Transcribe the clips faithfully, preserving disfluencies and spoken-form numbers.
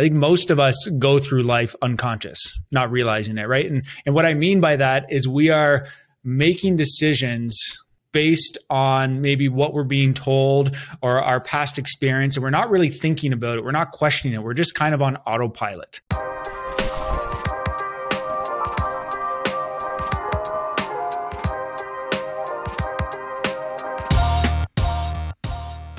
I think most of us go through life unconscious, not realizing it, right? And, and what I mean by that is we are making decisions based on maybe what we're being told or our past experience, and we're not really thinking about it. We're not questioning it. We're just kind of on autopilot.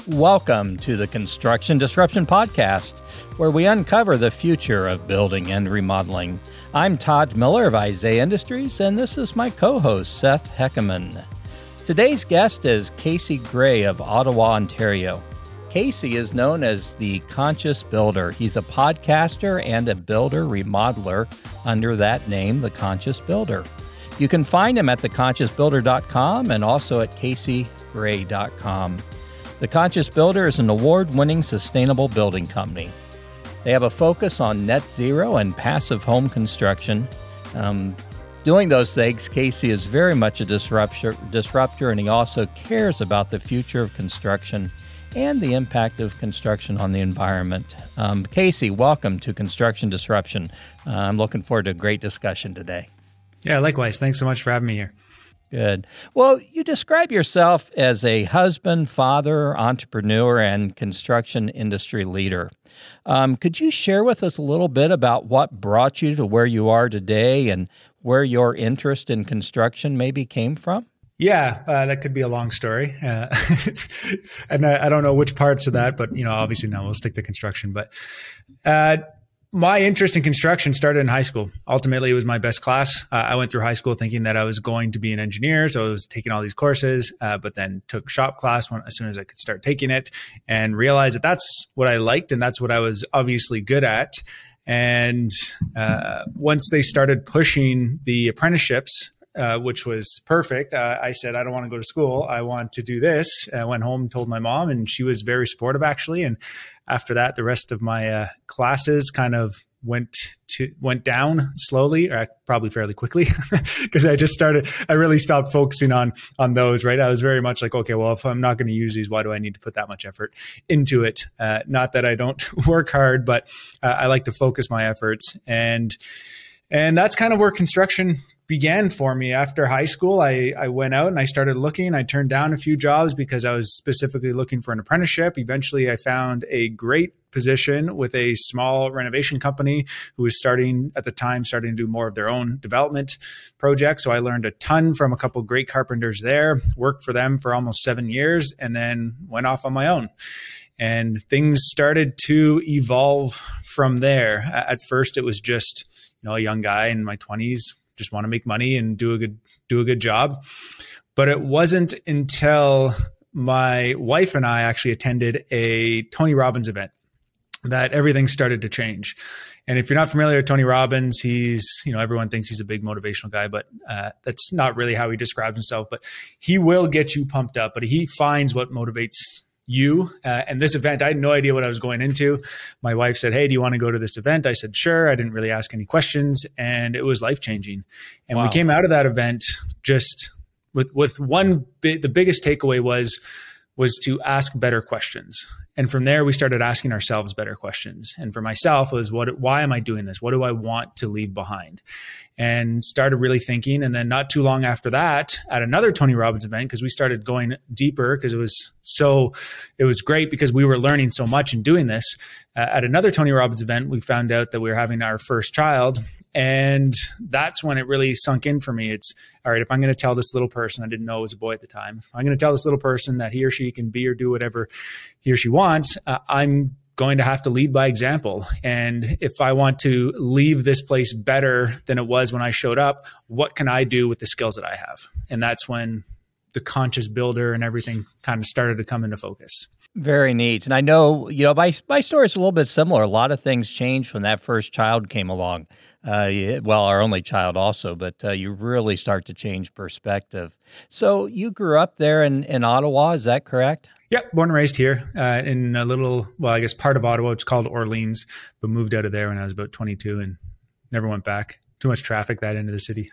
Welcome to the Construction Disruption Podcast, where we uncover the future of building and remodeling. I'm Todd Miller of Isaiah Industries, and this is my co-host, Seth Heckeman. Today's guest is Casey Grey of Ottawa, Ontario. Casey is known as the Conscious Builder. He's a podcaster and a builder remodeler under that name, The Conscious Builder. You can find him at the conscious builder dot com and also at casey grey dot com. The Conscious Builder is an award-winning sustainable building company. They have a focus on net zero and passive home construction. Um, doing those things, Casey is very much a disruptor, disruptor, and he also cares about the future of construction and the impact of construction on the environment. Um, Casey, welcome to Construction Disruption. Uh, I'm looking forward to a great discussion today. Yeah, likewise. Thanks so much for having me here. Good. Well, you describe yourself as a husband, father, entrepreneur, and construction industry leader. Um, could you share with us a little bit about what brought you to where you are today and where your interest in construction maybe came from? Yeah, uh, that could be a long story. Uh, and I, I don't know which parts of that, but, you know, obviously now we'll stick to construction. But uh my interest in construction started in high school. Ultimately, it was my best class. Uh, I went through high school thinking that I was going to be an engineer, so I was taking all these courses, uh, but then took shop class when, as soon as I could start taking it, and realized that that's what I liked and that's what I was obviously good at. And uh, once they started pushing the apprenticeships, Uh, which was perfect. Uh, I said, I don't want to go to school. I want to do this. I went home, told my mom, and she was very supportive, actually. And after that, the rest of my uh, classes kind of went to went down slowly, or probably fairly quickly, because I just started, I really stopped focusing on on those, right? I was very much like, okay, well, if I'm not going to use these, why do I need to put that much effort into it? Uh, not that I don't work hard, but uh, I like to focus my efforts. And and that's kind of where construction began for me. After high school, I, I went out and I started looking. I turned down a few jobs because I was specifically looking for an apprenticeship. Eventually, I found a great position with a small renovation company who was starting at the time, starting to do more of their own development projects. So I learned a ton from a couple of great carpenters there, worked for them for almost seven years, and then went off on my own. And things started to evolve from there. At first, it was just, you know, a young guy in my twenties, just want to make money and do a good, do a good job. But it wasn't until my wife and I actually attended a Tony Robbins event that everything started to change. And if you're not familiar with Tony Robbins, he's, you know, everyone thinks he's a big motivational guy, but uh, that's not really how he describes himself. But he will get you pumped up, but he finds what motivates you. Uh, and this event, I had no idea what I was going into. My wife said, hey, do you want to go to this event? I said, sure. I didn't really ask any questions, and it was life-changing. And wow. We came out of that event just with, with one bit, the biggest takeaway was, was to ask better questions. And from there, we started asking ourselves better questions. And for myself was, what, why am I doing this? What do I want to leave behind? And started really thinking. And then not too long after that, at another Tony Robbins event, because we started going deeper, because it was so, it was great because we were learning so much and doing this. Uh, at another Tony Robbins event, we found out that we were having our first child. And that's when it really sunk in for me. It's, all right, if I'm going to tell this little person, I didn't know it was a boy at the time, if I'm going to tell this little person that he or she can be or do whatever he or she wants, uh, I'm going to have to lead by example. And if I want to leave this place better than it was when I showed up, what can I do with the skills that I have? And that's when the Conscious Builder and everything kind of started to come into focus. Very neat. And I know, you know, my, my story is a little bit similar. A lot of things changed when that first child came along. Uh, well, our only child also, but uh, you really start to change perspective. So you grew up there in, in Ottawa, is that correct? Yeah, born and raised here uh, in a little, well, I guess part of Ottawa. It's called Orleans, but moved out of there when I was about twenty-two and never went back. too much traffic that into the city.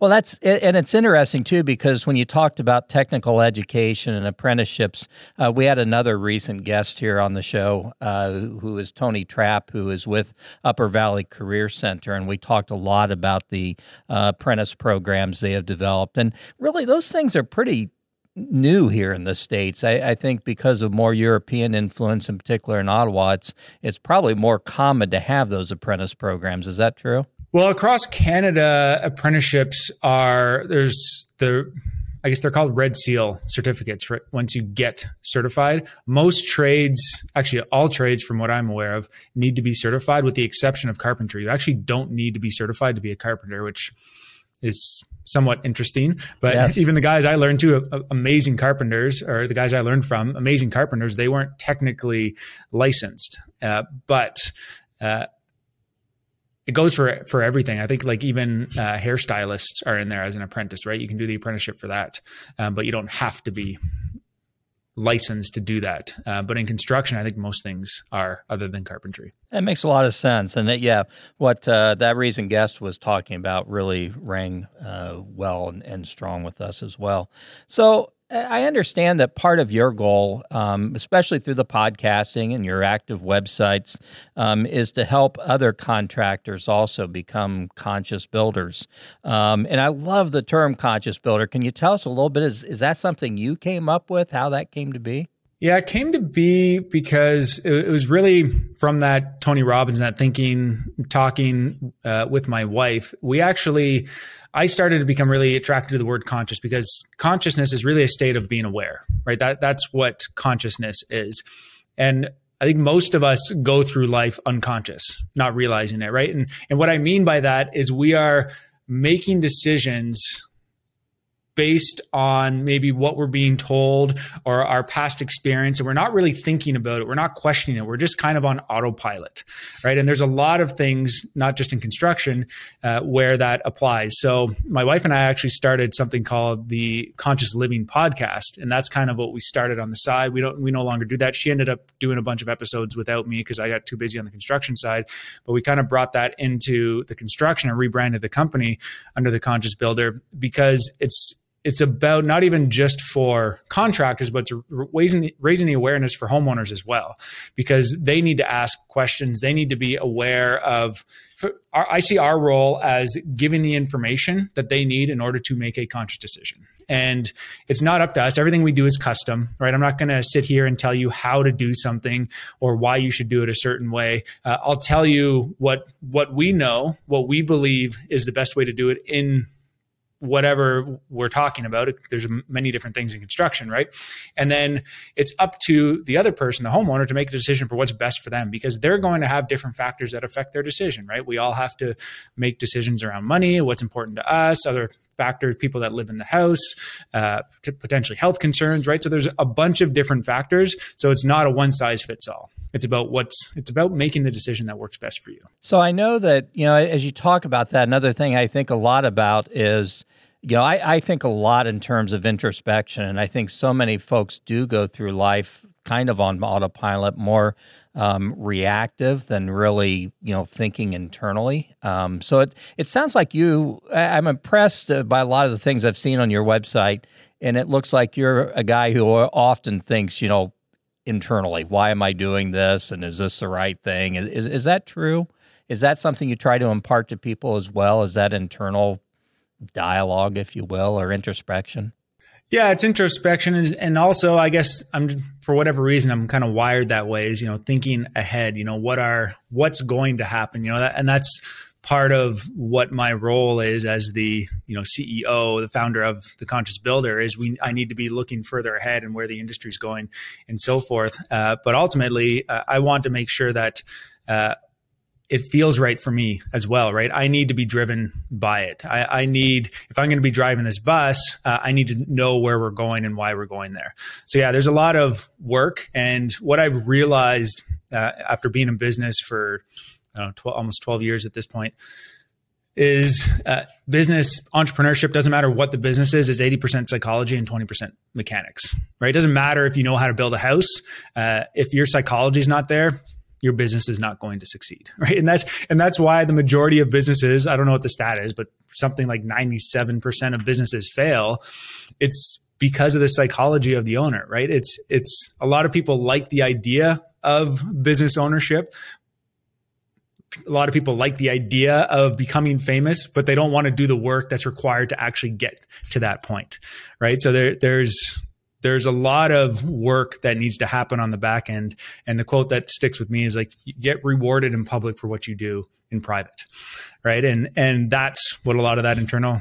Well, that's, and it's interesting too, because when you talked about technical education and apprenticeships, uh, we had another recent guest here on the show, uh, who is Tony Trapp, who is with Upper Valley Career Center. And we talked a lot about the uh, apprentice programs they have developed. And really those things are pretty new here in the States. I, I think because of more European influence, in particular in Ottawa, it's, it's probably more common to have those apprentice programs. Is that true? Well, across Canada, apprenticeships are, there's the, I guess they're called Red Seal certificates, right? Once you get certified, most trades, actually all trades from what I'm aware of, need to be certified with the exception of carpentry. You actually don't need to be certified to be a carpenter, which is somewhat interesting, but yes. Even the guys I learned to, uh, amazing carpenters, or the guys I learned from, amazing carpenters, they weren't technically licensed, uh, but uh, it goes for for everything. I think like even uh, hairstylists are in there as an apprentice, right? You can do the apprenticeship for that, um, but you don't have to be licensed to do that. Uh, but in construction, I think most things are other than carpentry. That makes a lot of sense. And that, yeah, what uh, that recent guest was talking about really rang uh, well and, and strong with us as well. So I understand that part of your goal, um, especially through the podcasting and your active websites, um, is to help other contractors also become conscious builders. Um, and I love the term conscious builder. Can you tell us a little bit, is, is that something you came up with, how that came to be? Yeah, it came to be because it, it was really from that Tony Robbins, that thinking, talking uh, with my wife. We actually... I started to become really attracted to the word conscious because consciousness is really a state of being aware, right? That that's what consciousness is. And I think most of us go through life unconscious, not realizing it, right? And and what I mean by that is we are making decisions based on maybe what we're being told or our past experience. And we're not really thinking about it. We're not questioning it. We're just kind of on autopilot, right? And there's a lot of things, not just in construction, uh, where that applies. So my wife and I actually started something called the Conscious Living Podcast. And that's kind of what we started on the side. We don't, we no longer do that. She ended up doing a bunch of episodes without me because I got too busy on the construction side, but we kind of brought that into the construction and rebranded the company under the Conscious Builder because it's, It's about not even just for contractors, but it's raising the, raising the awareness for homeowners as well, because they need to ask questions. They need to be aware of, for our, I see our role as giving the information that they need in order to make a conscious decision. And it's not up to us. Everything we do is custom, right? I'm not going to sit here and tell you how to do something or why you should do it a certain way. Uh, I'll tell you what, what we know, what we believe is the best way to do it in whatever we're talking about. There's many different things in construction, right? And then it's up to the other person, the homeowner, to make a decision for what's best for them, because they're going to have different factors that affect their decision, right? We all have to make decisions around money, what's important to us, other factors, people that live in the house, uh, potentially health concerns, right? So there's a bunch of different factors. So it's not a one size fits all. It's about what's, it's about making the decision that works best for you. So I know that, you know, as you talk about that, another thing I think a lot about is, you know, I, I think a lot in terms of introspection, and I think so many folks do go through life kind of on autopilot, more um, reactive than really, you know, thinking internally. Um, so it it sounds like you, I'm impressed by a lot of the things I've seen on your website, and it looks like you're a guy who often thinks, you know, internally, why am I doing this? And is this the right thing? Is, is, is that true? Is that something you try to impart to people as well? Is that internal dialogue, if you will, or introspection? Yeah, it's introspection. And, and also, I guess I'm, for whatever reason, I'm kind of wired that way, is, you know, thinking ahead, you know, what are, what's going to happen, you know, that, and that's part of what my role is as the, you know, C E O, the founder of The Conscious Builder, is we, I need to be looking further ahead and where the industry is going and so forth. Uh, but ultimately, uh, I want to make sure that, uh, it feels right for me as well, right? I need to be driven by it. I, I need, if I'm going to be driving this bus, uh, I need to know where we're going and why we're going there. So yeah, there's a lot of work. And what I've realized uh, after being in business for I don't know, twelve, almost twelve years at this point, is uh, business, entrepreneurship, doesn't matter what the business is, it's eighty percent psychology and twenty percent mechanics, right? It doesn't matter if you know how to build a house. Uh, if your psychology is not there, your business is not going to succeed, right? And that's and that's why the majority of businesses, I don't know what the stat is, but something like ninety-seven percent of businesses fail. It's because of the psychology of the owner, right? It's it's a lot of people like the idea of business ownership. A lot of people like the idea of becoming famous, but they don't want to do the work that's required to actually get to that point, right? So there, there's there's a lot of work that needs to happen on the back end. And the quote that sticks with me is like, you get rewarded in public for what you do in private, right? And and that's what a lot of that internal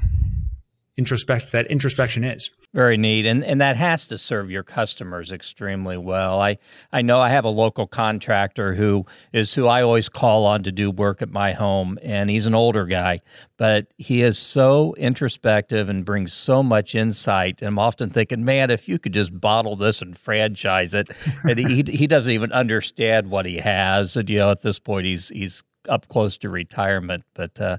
introspect that introspection is. Very neat. And and that has to serve your customers extremely well. I, I know I have a local contractor who is who I always call on to do work at my home, and he's an older guy, but he is so introspective and brings so much insight. And I'm often thinking, man, if you could just bottle this and franchise it, and he he doesn't even understand what he has. And you know, at this point he's he's up close to retirement. But uh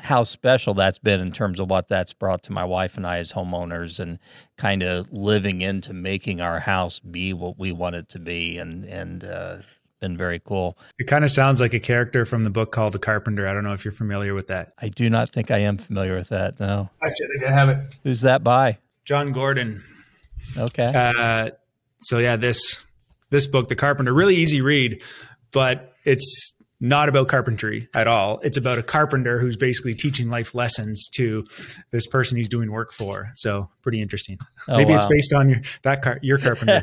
how special that's been in terms of what that's brought to my wife and I as homeowners, and kind of living into making our house be what we want it to be. And, and, uh, been very cool. It kind of sounds like a character from the book called The Carpenter. I don't know if you're familiar with that. I do not think I am familiar with that. No, actually, I think I have it. Who's that by? Jon Gordon. Okay. Uh, so yeah, this, this book, The Carpenter, really easy read, but it's not about carpentry at all. It's about a carpenter who's basically teaching life lessons to this person he's doing work for. So pretty interesting. Oh, Maybe wow. It's based on your that car, your carpenter.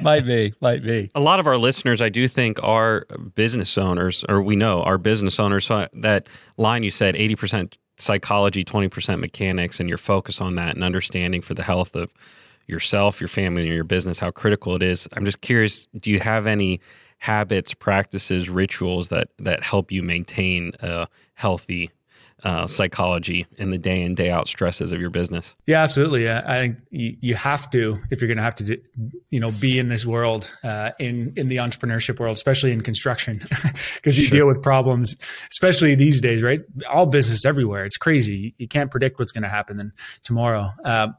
might be, might be. A lot of our listeners, I do think, are business owners, or we know are business owners. So that line you said, eighty percent psychology, twenty percent mechanics, and your focus on that and understanding for the health of yourself, your family, and your business, how critical it is. I'm just curious, do you have any habits, practices, rituals that that help you maintain a healthy uh, psychology in the day in, day out stresses of your business? Yeah, absolutely. I, I think you, you have to, if you're going to have to, do, you know, be in this world, uh, in in the entrepreneurship world, especially in construction, because you sure. deal with problems, especially these days, right? All business everywhere. It's crazy. You, you can't predict what's going to happen then tomorrow. Um,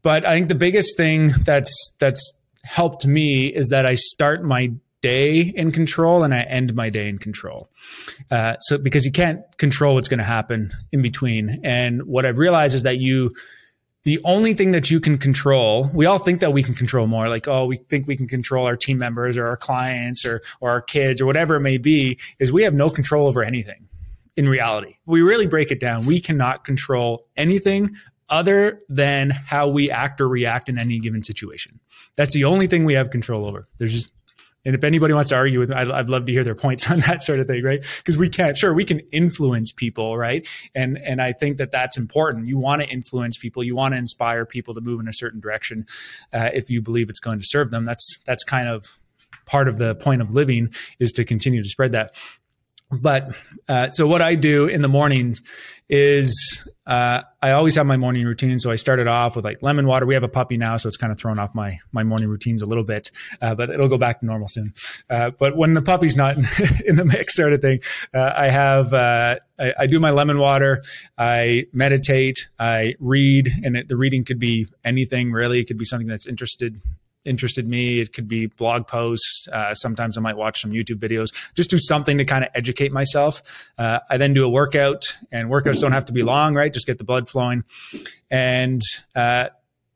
but I think the biggest thing that's that's helped me is that I start my day in control and I end my day in control. Uh, so because you can't control what's going to happen in between. And what I've realized is that you, the only thing that you can control, we all think that we can control more, like, oh, we think we can control our team members or our clients or, or our kids or whatever it may be, is we have no control over anything in reality. We really break it down. We cannot control anything other than how we act or react in any given situation. That's the only thing we have control over. There's just, And if anybody wants to argue with me, I'd, I'd love to hear their points on that sort of thing, right? Because we can't, sure, we can influence people, right? And and I think that that's important. You want to influence people. You want to inspire people to move in a certain direction uh, if you believe it's going to serve them. That's that's kind of part of the point of living, is to continue to spread that. But uh, so what I do in the mornings is uh, I always have my morning routine. So I started off with like lemon water. We have a puppy now, so it's kind of thrown off my my morning routines a little bit, uh, but it'll go back to normal soon. Uh, but when the puppy's not in, in the mix sort of thing, uh, I have, uh, I, I do my lemon water. I meditate, I read, and it, the reading could be anything really. It could be something that's interested interested me. It could be blog posts. Uh, sometimes I might watch some YouTube videos, just do something to kind of educate myself. Uh, I then do a workout, and workouts don't have to be long, right? Just get the blood flowing. And uh,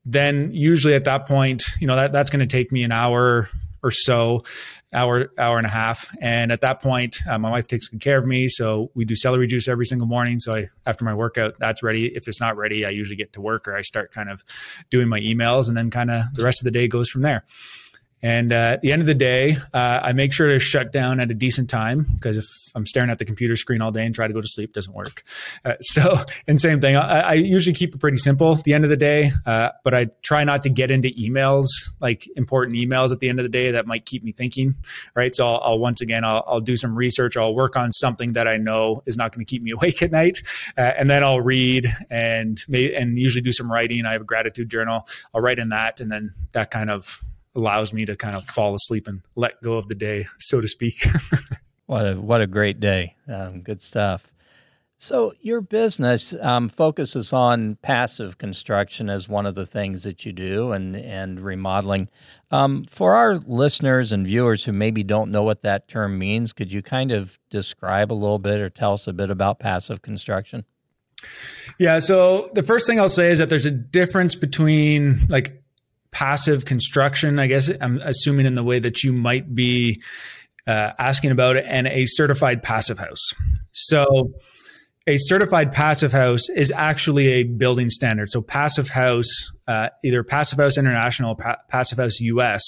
then usually at that point, you know, that, that's going to take me an hour or so, hour, hour and a half. And at that point, uh, my wife takes good care of me. So we do celery juice every single morning. So I, after my workout, that's ready. If it's not ready, I usually get to work, or I start kind of doing my emails, and then kind of the rest of the day goes from there. And uh, at the end of the day, uh, I make sure to shut down at a decent time, because if I'm staring at the computer screen all day and try to go to sleep, it doesn't work. Uh, so, and same thing, I, I usually keep it pretty simple at the end of the day, uh, but I try not to get into emails, like important emails at the end of the day that might keep me thinking, right? So I'll, I'll once again, I'll, I'll do some research. I'll work on something that I know is not going to keep me awake at night. Uh, and then I'll read and, may, and usually do some writing. I have a gratitude journal. I'll write in that, and then that kind of allows me to kind of fall asleep and let go of the day, so to speak. What a, what a great day. Um, good stuff. So your business um, focuses on passive construction as one of the things that you do, and, and remodeling. Um, for our listeners and viewers who maybe don't know what that term means, could you kind of describe a little bit or tell us a bit about passive construction? Yeah. So the first thing I'll say is that there's a difference between like passive construction, I guess I'm assuming in the way that you might be uh, asking about it, and a certified passive house. So a certified passive house is actually a building standard. So passive house, uh, either Passive House International, or pa- Passive House U S,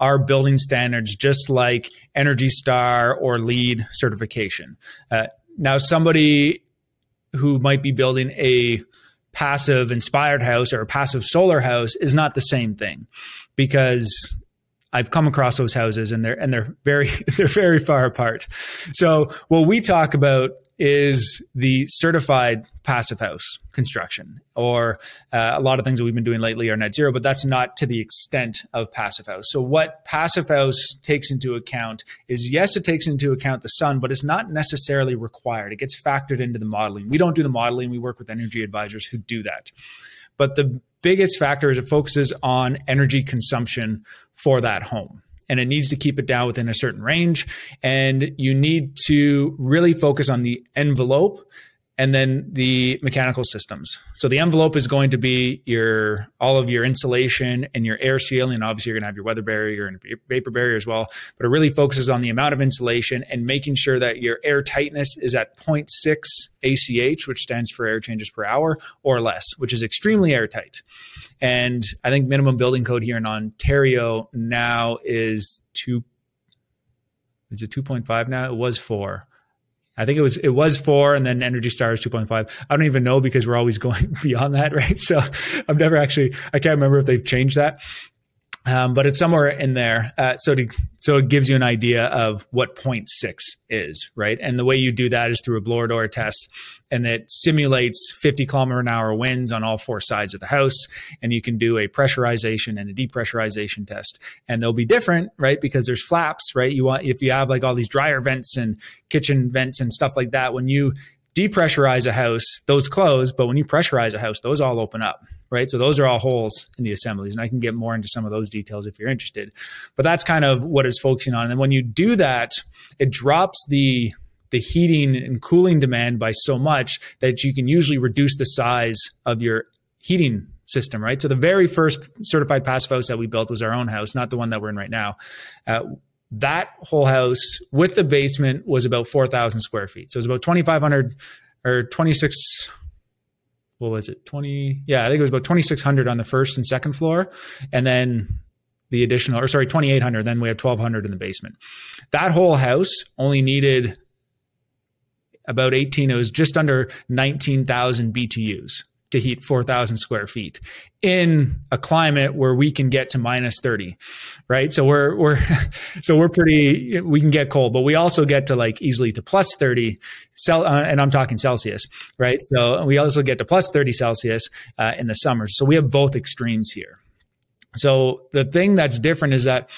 are building standards just like Energy Star or LEED certification. Uh, now, somebody who might be building a passive inspired house or a passive solar house is not the same thing, because I've come across those houses and they're and they're very they're very far apart. So what we talk about is the certified passive house construction, or uh, a lot of things that we've been doing lately are net zero, but that's not to the extent of passive house. So what passive house takes into account is, yes, it takes into account the sun, but it's not necessarily required. It gets factored into the modeling. We don't do the modeling. We work with energy advisors who do that. But the biggest factor is it focuses on energy consumption for that home, and it needs to keep it down within a certain range. And you need to really focus on the envelope and then the mechanical systems. So the envelope is going to be your all of your insulation and your air sealing. Obviously, you're going to have your weather barrier and vapor barrier as well. But it really focuses on the amount of insulation and making sure that your air tightness is at zero point six A C H, which stands for air changes per hour, or less, which is extremely airtight. And I think minimum building code here in Ontario now is two. Is it two point five now? It was four. I think it was it was four, and then Energy Star is two point five. I don't even know, because we're always going beyond that, right? So I've never actually, I can't remember if they've changed that, um, but it's somewhere in there. Uh, so to, so it gives you an idea of what zero point six is, right? And the way you do that is through a blower door test, and it simulates fifty kilometer an hour winds on all four sides of the house. And you can do a pressurization and a depressurization test, and they'll be different, right? Because there's flaps, right? You want, if you have like all these dryer vents and kitchen vents and stuff like that, when you depressurize a house, those close, but when you pressurize a house, those all open up, right? So those are all holes in the assemblies, and I can get more into some of those details if you're interested, but that's kind of what it's focusing on. And then when you do that, it drops the the heating and cooling demand by so much that you can usually reduce the size of your heating system, right? So the very first certified passive house that we built was our own house, not the one that we're in right now. Uh, that whole house with the basement was about four thousand square feet. So it was about twenty-five hundred or twenty-six, what was it? twenty, yeah, I think it was about twenty-six hundred on the first and second floor. And then the additional, or sorry, twenty-eight hundred. Then we had twelve hundred in the basement. That whole house only needed about eighteen, it was just under nineteen thousand B T Us to heat four thousand square feet in a climate where we can get to minus thirty, right? So we're, we're, so we're pretty, we can get cold, but we also get to like easily to plus thirty, cel- uh, and I'm talking Celsius, right? So we also get to plus thirty Celsius uh, in the summer. So we have both extremes here. So the thing that's different is that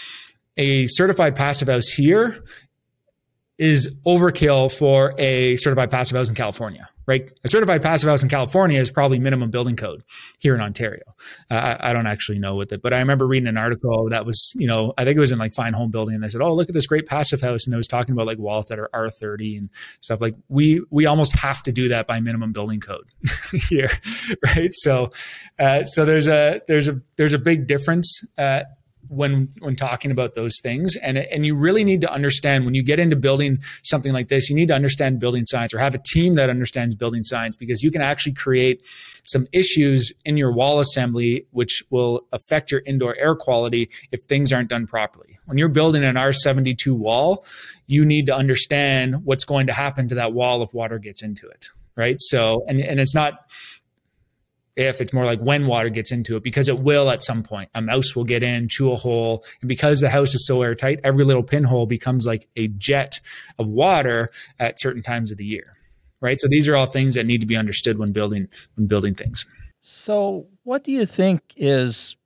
a certified passive house here is overkill for a certified passive house in California, right? A certified passive house in California is probably minimum building code here in Ontario. Uh, I, I don't actually know with it, but I remember reading an article that was, you know, I think it was in like Fine Home Building, and they said, oh, look at this great passive house. And it was talking about like walls that are R thirty and stuff. Like we, we almost have to do that by minimum building code here, right? So, uh, so there's a, there's a, there's a big difference, uh, when when talking about those things. And and you really need to understand, when you get into building something like this, you need to understand building science, or have a team that understands building science, because you can actually create some issues in your wall assembly which will affect your indoor air quality if things aren't done properly. When you're building an R seventy-two wall, you need to understand what's going to happen to that wall if water gets into it, right? So, and and it's not if, it's more like when water gets into it, because it will at some point. A mouse will get in, chew a hole. And because the house is so airtight, every little pinhole becomes like a jet of water at certain times of the year, right? So these are all things that need to be understood when building when building things. So what do you think is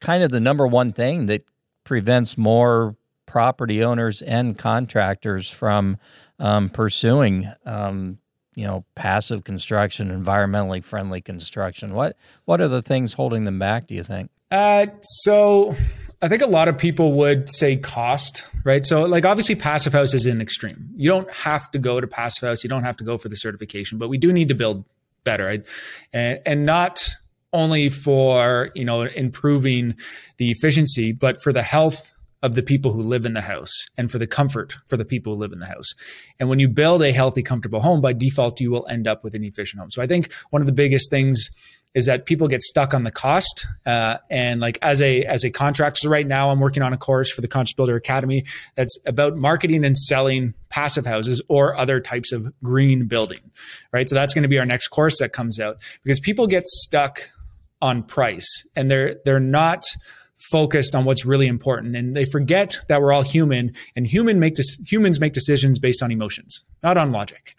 kind of the number one thing that prevents more property owners and contractors from um, pursuing um, you know, passive construction, environmentally friendly construction? What what are the things holding them back, do you think? Uh, so I think a lot of people would say cost, right? So like obviously passive house is an extreme. You don't have to go to passive house. You don't have to go for the certification, but we do need to build better, right? And, and not only for, you know, improving the efficiency, but for the health of the people who live in the house and for the comfort for the people who live in the house. And when you build a healthy, comfortable home, by default, you will end up with an efficient home. So I think one of the biggest things is that people get stuck on the cost. Uh, and like as a as a contractor right now, I'm working on a course for the Conscious Builder Academy that's about marketing and selling passive houses or other types of green building, right? So that's gonna be our next course that comes out, because people get stuck on price and they're they're not focused on what's really important, and they forget that we're all human, and human make des- humans make decisions based on emotions, not on logic.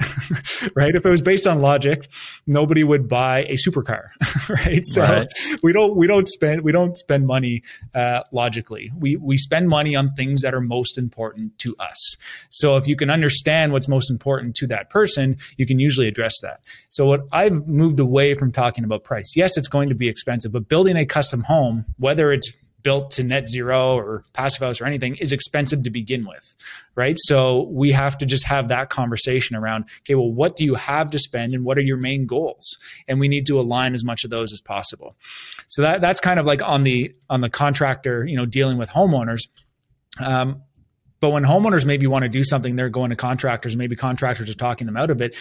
Right? If it was based on logic, nobody would buy a supercar, right? So right. we don't we don't spend we don't spend money uh, logically. We we spend money on things that are most important to us. So if you can understand what's most important to that person, you can usually address that. So what I've moved away from talking about price. Yes, it's going to be expensive, but building a custom home, whether it's built to net zero or passive house or anything, is expensive to begin with, right? So we have to just have that conversation around, okay, well, what do you have to spend and what are your main goals? And we need to align as much of those as possible. So that that's kind of like on the on the contractor, you know, dealing with homeowners. Um, but when homeowners maybe want to do something, they're going to contractors, maybe contractors are talking them out of it.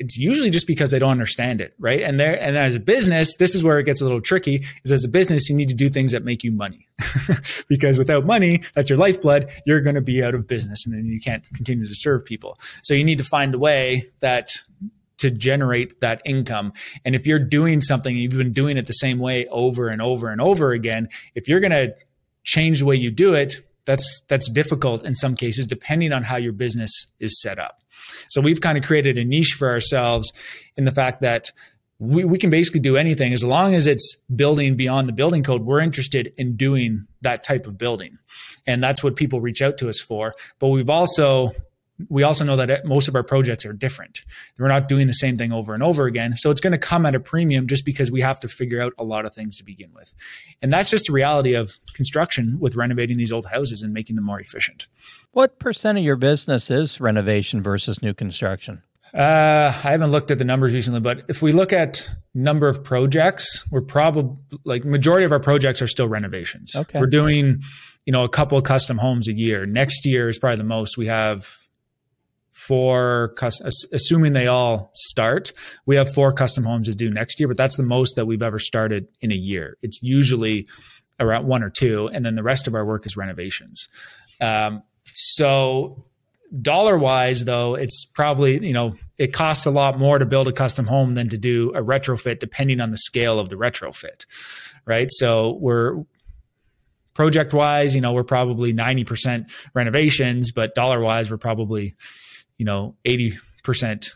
It's usually just because they don't understand it, right? And there, and as a business, this is where it gets a little tricky, is as a business, you need to do things that make you money. Because without money, that's your lifeblood, you're going to be out of business and then you can't continue to serve people. So you need to find a way that to generate that income. And if you're doing something, you've been doing it the same way over and over and over again, if you're going to change the way you do it, that's that's difficult in some cases, depending on how your business is set up. So we've kind of created a niche for ourselves in the fact that we, we can basically do anything as long as it's building beyond the building code. We're interested in doing that type of building. And that's what people reach out to us for. But we've also, we also know that most of our projects are different. We're not doing the same thing over and over again. So it's going to come at a premium just because we have to figure out a lot of things to begin with. And that's just the reality of construction with renovating these old houses and making them more efficient. What percent of your business is renovation versus new construction? Uh, I haven't looked at the numbers recently, but if we look at number of projects, we're probably like majority of our projects are still renovations. Okay. We're doing, you know, a couple of custom homes a year. Next year is probably the most we have. Four, assuming they all start, we have four custom homes to do next year, but that's the most that we've ever started in a year. It's usually around one or two, and then the rest of our work is renovations. Um, so dollar-wise, though, it's probably, you know, it costs a lot more to build a custom home than to do a retrofit, depending on the scale of the retrofit, right? So we're project-wise, you know, we're probably ninety percent renovations, but dollar-wise, we're probably you know, eighty percent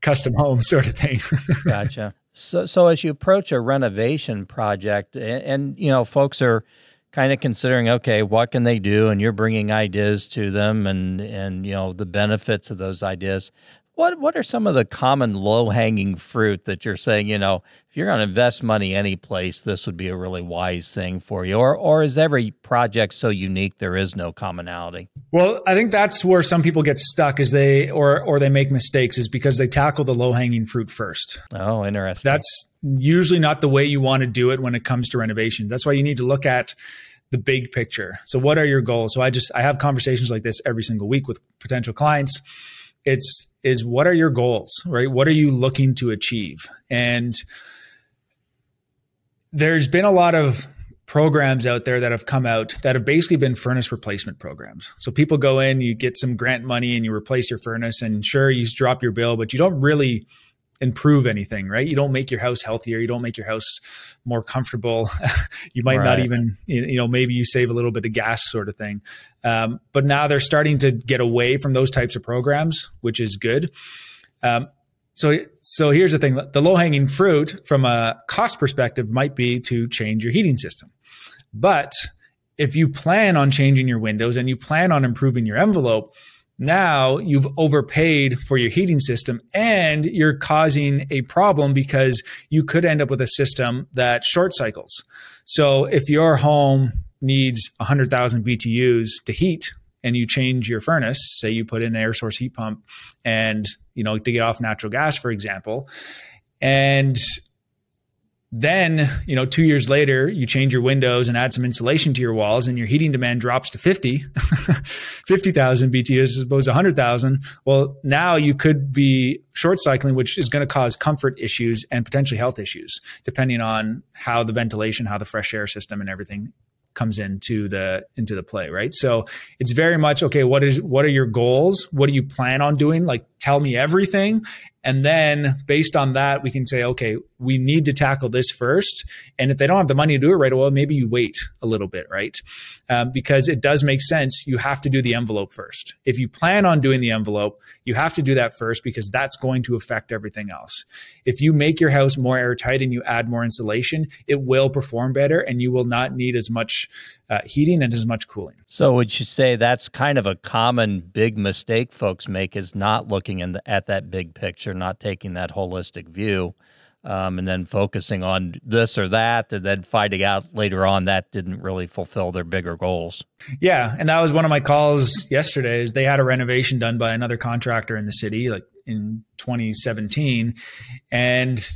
custom home sort of thing. Gotcha. So, so as you approach a renovation project and, and, you know, folks are kind of considering, okay, what can they do? And you're bringing ideas to them and, and, you know, the benefits of those ideas. What, what are some of the common low hanging fruit that you're saying, you know, if you're going to invest money any place, this would be a really wise thing for you? Or, or is every project so unique there is no commonality? Well, I think that's where some people get stuck is they, or, or they make mistakes is because they tackle the low hanging fruit first. Oh, interesting. That's usually not the way you want to do it when it comes to renovation. That's why you need to look at the big picture. So what are your goals? So I just, I have conversations like this every single week with potential clients. It's, is what are your goals, right? What are you looking to achieve? And there's been a lot of programs out there that have come out that have basically been furnace replacement programs. So people go in, you get some grant money and you replace your furnace, and sure, you drop your bill, but you don't really improve anything, right? You don't make your house healthier. You don't make your house more comfortable. You might right. not even, you know, maybe you save a little bit of gas sort of thing. Um, but now they're starting to get away from those types of programs, which is good. Um, so, so here's the thing. The low-hanging fruit from a cost perspective might be to change your heating system. But if you plan on changing your windows and you plan on improving your envelope, Now you've overpaid for your heating system and you're causing a problem because you could end up with a system that short cycles. So if your home needs one hundred thousand B T Us to heat and you change your furnace, say you put in an air source heat pump and, you know, to get off natural gas, for example, and then, you know, two years later, you change your windows and add some insulation to your walls and your heating demand drops to fifty, fifty thousand B T Us as opposed to one hundred thousand. Well, now you could be short cycling, which is going to cause comfort issues and potentially health issues, depending on how the ventilation, how the fresh air system and everything comes into the, into the play, right? So it's very much, okay, what is, what are your goals? What do you plan on doing? Like, tell me everything. And then based on that, we can say, okay, we need to tackle this first. And if they don't have the money to do it right away, maybe you wait a little bit, right? Um, because it does make sense. You have to do the envelope first. If you plan on doing the envelope, you have to do that first because that's going to affect everything else. If you make your house more airtight and you add more insulation, it will perform better and you will not need as much uh, heating and as much cooling. So would you say that's kind of a common big mistake folks make, is not looking in the, at that big picture? Not taking that holistic view um, and then focusing on this or that and then finding out later on that didn't really fulfill their bigger goals. Yeah. And that was one of my calls yesterday. Is they had a renovation done by another contractor in the city, like in twenty seventeen. And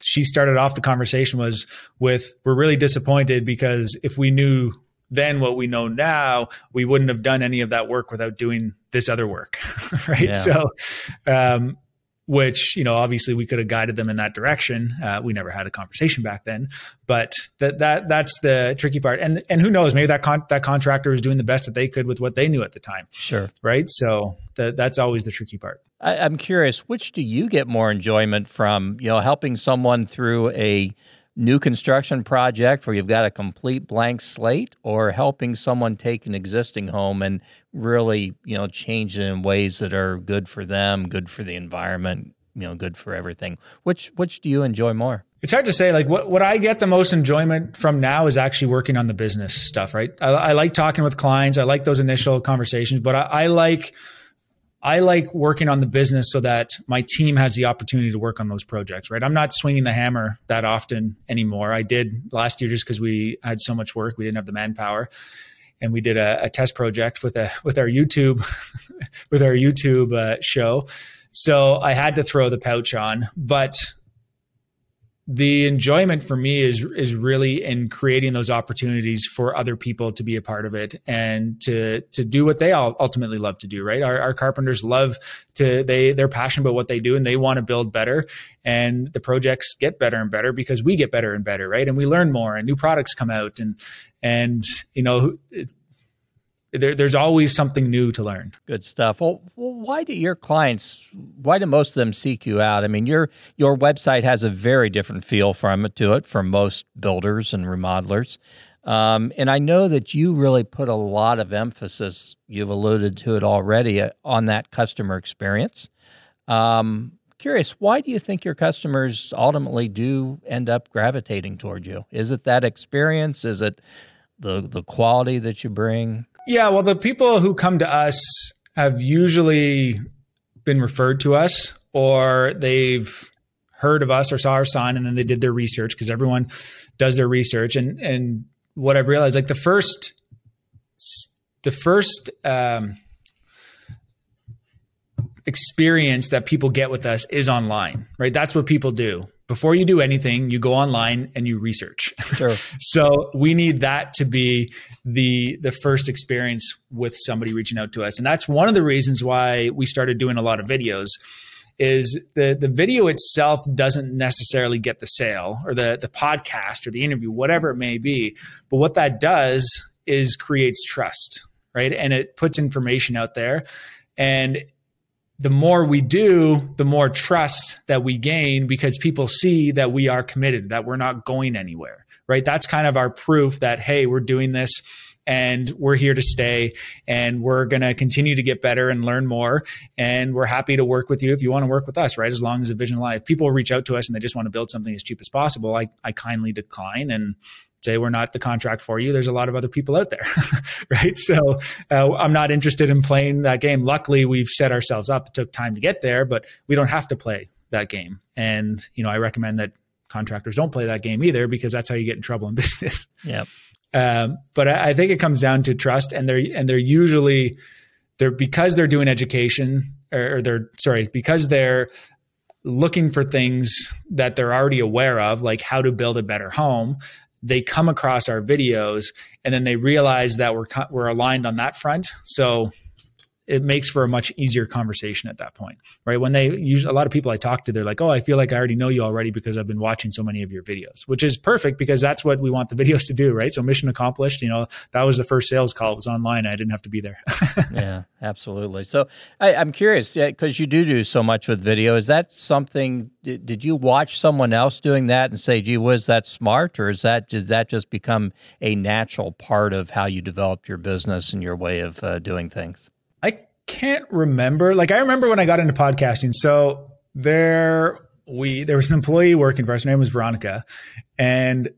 she started off the conversation was with, we're really disappointed because if we knew then what we know now, we wouldn't have done any of that work without doing this other work. Right. Yeah. So, um, which, you know, obviously we could have guided them in that direction. Uh, we never had a conversation back then, but that, that, that's the tricky part. And, and who knows, maybe that con- that contractor was doing the best that they could with what they knew at the time. Sure. Right. So th- that's always the tricky part. I, I'm curious, which do you get more enjoyment from, you know, helping someone through a new construction project where you've got a complete blank slate, or helping someone take an existing home and really, you know, change it in ways that are good for them, good for the environment, you know, good for everything? Which which do you enjoy more? It's hard to say. Like what, what I get the most enjoyment from now is actually working on the business stuff, right? I, I like talking with clients. I like those initial conversations, but I, I like... I like working on the business so that my team has the opportunity to work on those projects, right? I'm not swinging the hammer that often anymore. I did last year just because we had so much work. We didn't have the manpower. And we did a, a test project with a with our YouTube with our YouTube uh, show. So I had to throw the pouch on. But the enjoyment for me is is really in creating those opportunities for other people to be a part of it and to to do what they all ultimately love to do, right? Our, our carpenters love to, they, they're passionate about what they do and they want to build better, and the projects get better and better because we get better and better, right? And we learn more and new products come out, and, and you know, it's, There, there's always something new to learn. Good stuff. Well, why do your clients, why do most of them seek you out? I mean, your your website has a very different feel from to it from most builders and remodelers. Um, and I know that you really put a lot of emphasis, you've alluded to it already, uh, on that customer experience. Um, curious, why do you think your customers ultimately do end up gravitating toward you? Is it that experience? Is it the the quality that you bring? Yeah, well, the people who come to us have usually been referred to us, or they've heard of us or saw our sign and then they did their research, because everyone does their research. And and what I've realized, like the first, the first um, experience that people get with us is online, right? That's what people do. Before you do anything, you go online and you research. Sure. So we need that to be the the first experience with somebody reaching out to us. And that's one of the reasons why we started doing a lot of videos, is the the video itself doesn't necessarily get the sale, or the, the podcast or the interview, whatever it may be. But what that does is creates trust, right? And it puts information out there. And the more we do, the more trust that we gain, because people see that we are committed, that we're not going anywhere, right? That's kind of our proof that, hey, we're doing this and we're here to stay and we're going to continue to get better and learn more. And we're happy to work with you if you want to work with us, right? As long as the vision alive. People reach out to us and they just want to build something as cheap as possible. I, I kindly decline and say, we're not the contract for you. There's a lot of other people out there, right? So uh, I'm not interested in playing that game. Luckily, we've set ourselves up. It took time to get there, but we don't have to play that game. And, you know, I recommend that contractors don't play that game either, because that's how you get in trouble in business. Yeah. Um, but I, I think it comes down to trust, and they're, and they're usually they're because they're doing education or, or they're, sorry, because they're looking for things that they're already aware of, like how to build a better home. They come across our videos and then they realize that we're, we're aligned on that front. So it makes for a much easier conversation at that point, right? When they usually, a lot of people I talk to, they're like, oh, I feel like I already know you already because I've been watching so many of your videos, which is perfect because that's what we want the videos to do, right? So mission accomplished, you know, that was the first sales call. It was online. I didn't have to be there. Yeah, absolutely. So I, I'm curious, because yeah, you do do so much with video. Is that something, did, did you watch someone else doing that and say, gee whiz, that's smart? Or is that, does that just become a natural part of how you developed your business and your way of uh, doing things? I can't remember. Like, I remember when I got into podcasting. So there we there was an employee working for us. Her name was Veronica. And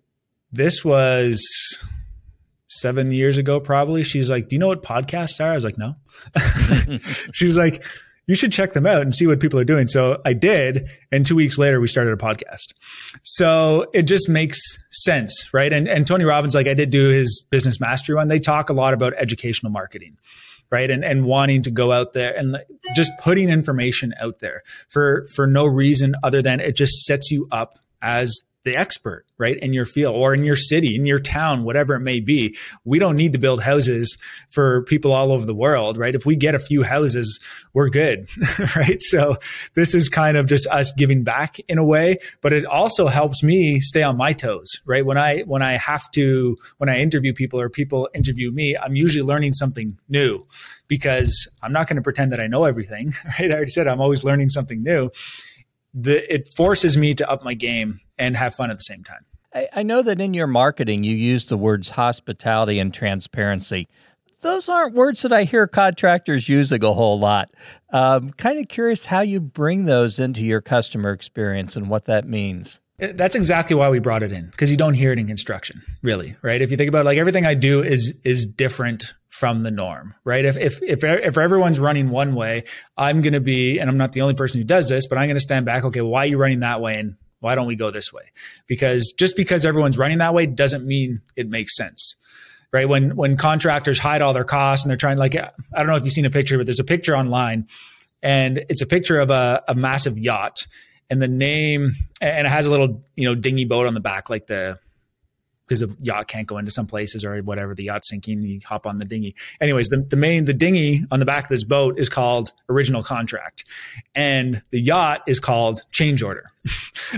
this was seven years ago, probably. She's like, do you know what podcasts are? I was like, no. She's like, you should check them out and see what people are doing. So I did. And two weeks later, we started a podcast. So it just makes sense, right? And, and Tony Robbins, like I did do his business mastery one. They talk a lot about educational marketing. Right. And, and wanting to go out there and just putting information out there for, for no reason other than it just sets you up as the expert, right? In your field or in your city, in your town, whatever it may be. We don't need to build houses for people all over the world, right? If we get a few houses, we're good, right? So this is kind of just us giving back in a way, but it also helps me stay on my toes, right? When I, when I have to, when I interview people or people interview me, I'm usually learning something new because I'm not going to pretend that I know everything, right? I already said, I'm always learning something new. The, it forces me to up my game and have fun at the same time. I, I know that in your marketing, you use the words hospitality and transparency. Those aren't words that I hear contractors using a whole lot. Um, kind of curious how you bring those into your customer experience and what that means. That's exactly why we brought it in, because you don't hear it in construction, really, right? If you think about it, like everything I do is is different from the norm, right? If if if if everyone's running one way, I'm going to be, and I'm not the only person who does this, but I'm going to stand back. Okay, why are you running that way, and why don't we go this way? Because just because everyone's running that way doesn't mean it makes sense, right? When when contractors hide all their costs and they're trying, like, I don't know if you've seen a picture, but there's a picture online, and it's a picture of a, a massive yacht. And the name, and it has a little, you know, dinghy boat on the back, like the, because the yacht can't go into some places or whatever, the yacht's sinking, you hop on the dinghy. Anyways, the, the main, the dinghy on the back of this boat is called original contract. And the yacht is called change order,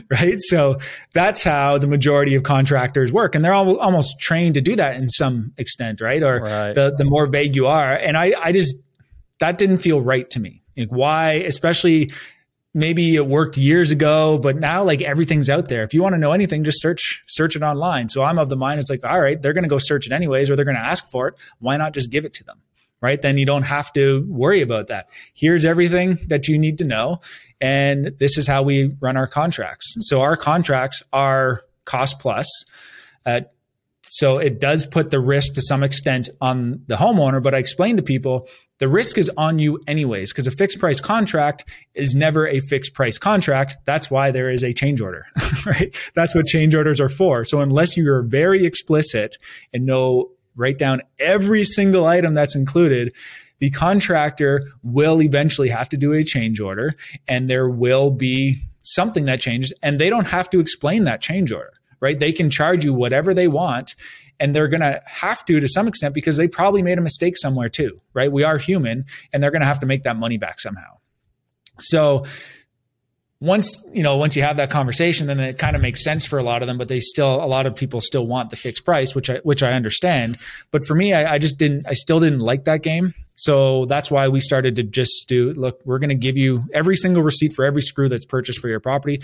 right? So that's how the majority of contractors work. And they're all, almost trained to do that in some extent, right? Or right. The, the more vague you are. And I, I just, that didn't feel right to me. Like, why, especially... Maybe it worked years ago, but now like everything's out there. If you want to know anything, just search, search it online. So I'm of the mind, it's like, all right, they're going to go search it anyways, or they're going to ask for it. Why not just give it to them? Right? Then you don't have to worry about that. Here's everything that you need to know. And this is how we run our contracts. So our contracts are cost plus. Uh, so it does put the risk to some extent on the homeowner, but I explain to people, the risk is on you anyways, because a fixed price contract is never a fixed price contract. That's why there is a change order, right? That's what change orders are for. So unless you are very explicit and know, write down every single item that's included, the contractor will eventually have to do a change order, and there will be something that changes, and they don't have to explain that change order, right? They can charge you whatever they want. And they're going to have to, to some extent, because they probably made a mistake somewhere too, right? We are human, and they're going to have to make that money back somehow. So once, you know, once you have that conversation, then it kind of makes sense for a lot of them, but they still, a lot of people still want the fixed price, which I, which I understand. But for me, I, I just didn't, I still didn't like that game. So that's why we started to just do, look, we're going to give you every single receipt for every screw that's purchased for your property.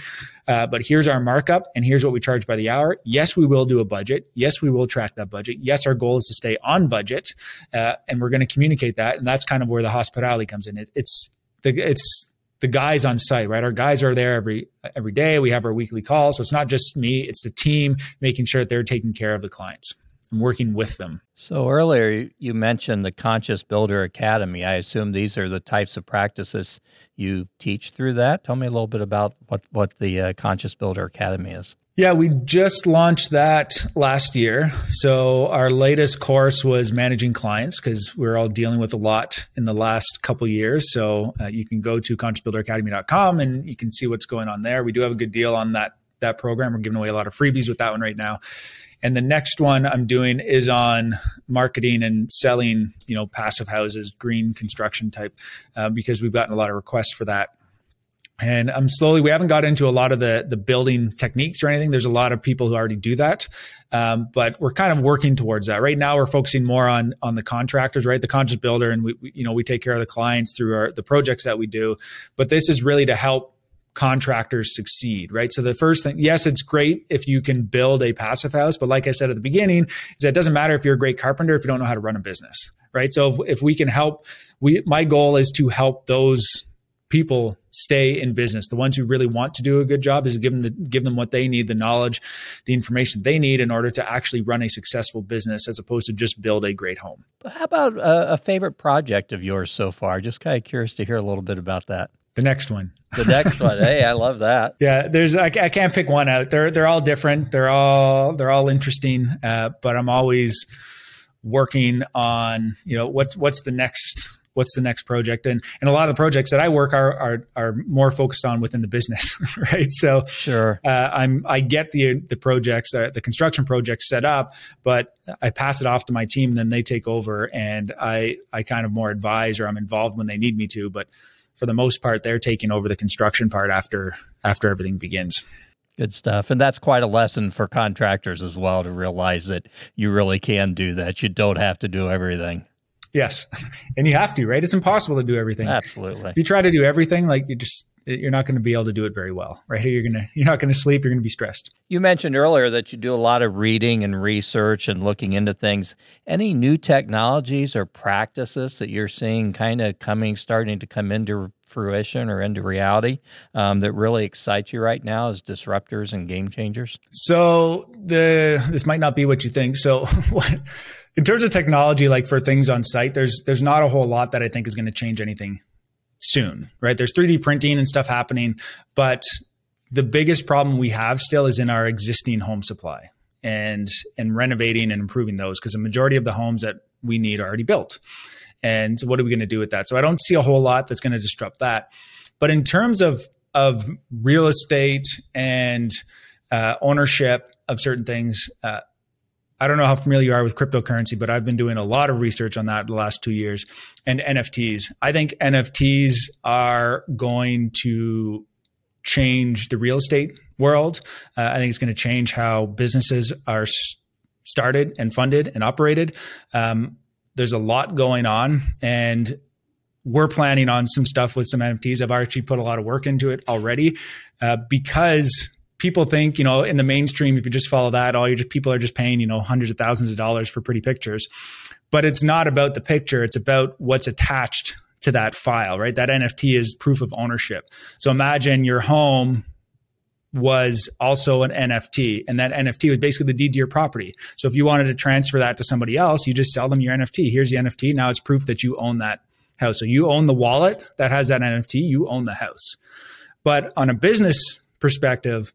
Uh, but here's our markup, and here's what we charge by the hour. Yes, we will do a budget. Yes, we will track that budget. Yes, our goal is to stay on budget. Uh, and we're going to communicate that. And that's kind of where the hospitality comes in. It, it's the, it's, the guys on site, right? Our guys are there every every day. We have our weekly calls. So it's not just me, it's the team making sure that they're taking care of the clients and working with them. So earlier you mentioned the Conscious Builder Academy. I assume these are the types of practices you teach through that. Tell me a little bit about what, what the uh, Conscious Builder Academy is. Yeah, we just launched that last year. So our latest course was managing clients, because we're all dealing with a lot in the last couple years. So uh, you can go to conscious builder academy dot com and you can see what's going on there. We do have a good deal on that, that program. We're giving away a lot of freebies with that one right now. And the next one I'm doing is on marketing and selling, you know, passive houses, green construction type, uh, because we've gotten a lot of requests for that. And I'm slowly, we haven't got into a lot of the, the building techniques or anything. There's a lot of people who already do that. Um, but we're kind of working towards that. Right now, we're focusing more on, on the contractors, right? The Conscious Builder. And we, we, you know, we take care of the clients through our, the projects that we do, but this is really to help contractors succeed, right? So the first thing, yes, it's great if you can build a passive house, but like I said at the beginning, is that it doesn't matter if you're a great carpenter if you don't know how to run a business, right? So if, if we can help, we, my goal is to help those people stay in business. The ones who really want to do a good job is to give them the, give them what they need, the knowledge, the information they need in order to actually run a successful business, as opposed to just build a great home. How about a, a favorite project of yours so far? Just kind of curious to hear a little bit about that. The next one. The next one. Hey, I love that. Yeah, there's. I, I can't pick one out. They're they're all different. They're all they're all interesting. Uh, but I'm always working on, you know, what's what's the next what's the next project, and and a lot of the projects that I work are are are more focused on within the business, right? So sure, uh, I'm I get the the projects, uh, the construction projects set up, but I pass it off to my team, then they take over, and I I kind of more advise, or I'm involved when they need me to, but for the most part, they're taking over the construction part after after everything begins. Good stuff. And that's quite a lesson for contractors as well, to realize that you really can do that. You don't have to do everything. Yes. And you have to, right? It's impossible to do everything. Absolutely. If you try to do everything, like you just... you're not going to be able to do it very well, right? You're going to, you're not going to sleep. You're going to be stressed. You mentioned earlier that you do a lot of reading and research and looking into things. Any new technologies or practices that you're seeing kind of coming, starting to come into fruition or into reality um, that really excites you right now as disruptors and game changers? So the, this might not be what you think. So what, in terms of technology, like for things on site, there's, there's not a whole lot that I think is going to change anything soon, right? There's three D printing and stuff happening, but the biggest problem we have still is in our existing home supply and, and renovating and improving those, because the majority of the homes that we need are already built. And what are we going to do with that? So I don't see a whole lot that's going to disrupt that. But in terms of, of real estate and uh, ownership of certain things, uh, I don't know how familiar you are with cryptocurrency, but I've been doing a lot of research on that the last two years and N F Ts. I think N F Ts are going to change the real estate world. Uh, I think it's going to change how businesses are started and funded and operated. Um, there's a lot going on, and we're planning on some stuff with some N F Ts. I've actually put a lot of work into it already uh, because... people think, you know, in the mainstream, if you just follow that, all you just people are just paying, you know, hundreds of thousands of dollars for pretty pictures. But it's not about the picture. It's about what's attached to that file, right? That N F T is proof of ownership. So imagine your home was also an N F T, and that N F T was basically the deed to your property. So if you wanted to transfer that to somebody else, you just sell them your N F T. Here's the N F T. Now it's proof that you own that house. So you own the wallet that has that N F T. You own the house. But on a business perspective,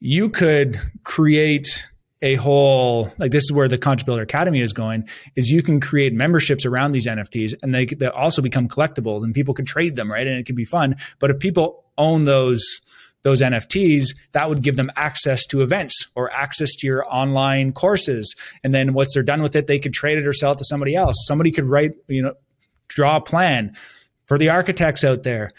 you could create a whole, like this is where the Conscious Builder Academy is going, is you can create memberships around these N F Ts, and they, they also become collectible, and people can trade them, right? And it can be fun. But if people own those those N F Ts, that would give them access to events or access to your online courses. And then once they're done with it, they could trade it or sell it to somebody else. Somebody could write, you know, draw a plan. For the architects out there,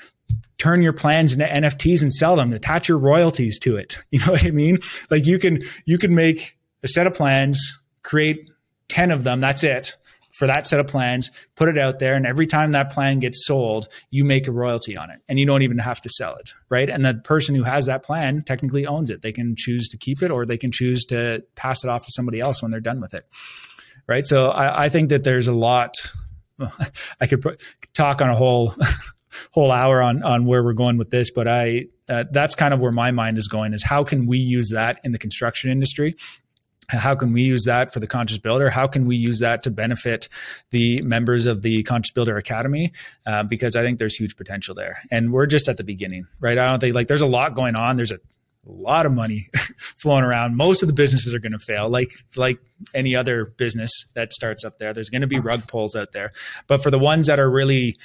turn your plans into N F Ts and sell them, attach your royalties to it. You know what I mean? Like you can, you can make a set of plans, create ten of them. That's it for that set of plans, put it out there. And every time that plan gets sold, you make a royalty on it, and you don't even have to sell it. Right. And the person who has that plan technically owns it. They can choose to keep it, or they can choose to pass it off to somebody else when they're done with it. Right. So I, I think that there's a lot, I could put, talk on a whole whole hour on on where we're going with this, but I uh, that's kind of where my mind is going, is how can we use that in the construction industry? How can we use that for the Conscious Builder? How can we use that to benefit the members of the Conscious Builder Academy? Uh, because I think there's huge potential there. And we're just at the beginning, right? I don't think, like, there's a lot going on. There's a lot of money flowing around. Most of the businesses are going to fail. Like, like any other business that starts up there, there's going to be rug pulls out there. But for the ones that are really,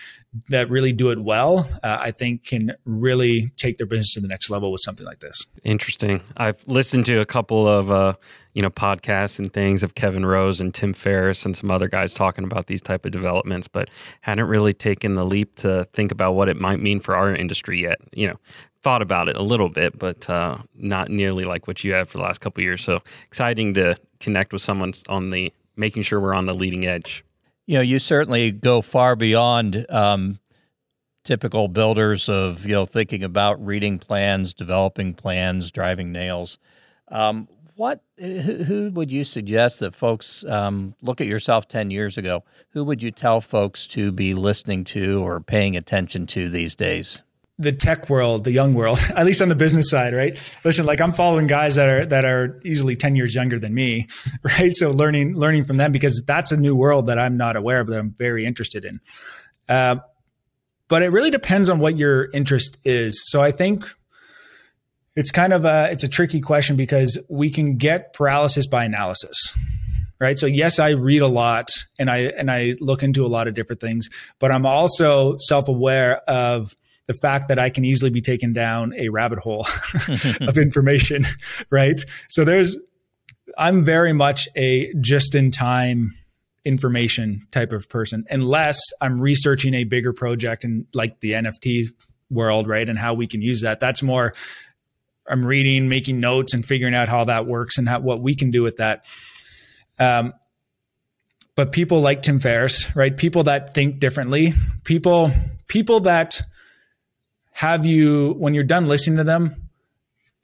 that really do it well, uh, I think can really take their business to the next level with something like this. Interesting. I've listened to a couple of, uh, you know, podcasts and things of Kevin Rose and Tim Ferriss and some other guys talking about these type of developments, but hadn't really taken the leap to think about what it might mean for our industry yet. You know, thought about it a little bit, but uh, not nearly like what you have for the last couple of years. So exciting to connect with someone on the, making sure we're on the leading edge. You know, you certainly go far beyond um, typical builders of, you know, thinking about reading plans, developing plans, driving nails. Um, what, who, who would you suggest that folks um, look at yourself ten years ago? Who would you tell folks to be listening to or paying attention to these days? The tech world, the young world, at least on the business side, right? Listen, like, I'm following guys that are, that are easily ten years younger than me, right? So learning, learning from them, because that's a new world that I'm not aware of, that I'm very interested in. Uh, but it really depends on what your interest is. So I think it's kind of a, it's a tricky question, because we can get paralysis by analysis, right? So yes, I read a lot, and I, and I look into a lot of different things, but I'm also self-aware of the fact that I can easily be taken down a rabbit hole of information, right? So there's, I'm very much a just-in-time information type of person, unless I'm researching a bigger project in, like, the N F T world, right? And how we can use that. That's more, I'm reading, making notes, and figuring out how that works and how, what we can do with that. Um, but people like Tim Ferriss, right? People that think differently, people, people that have you, when you're done listening to them,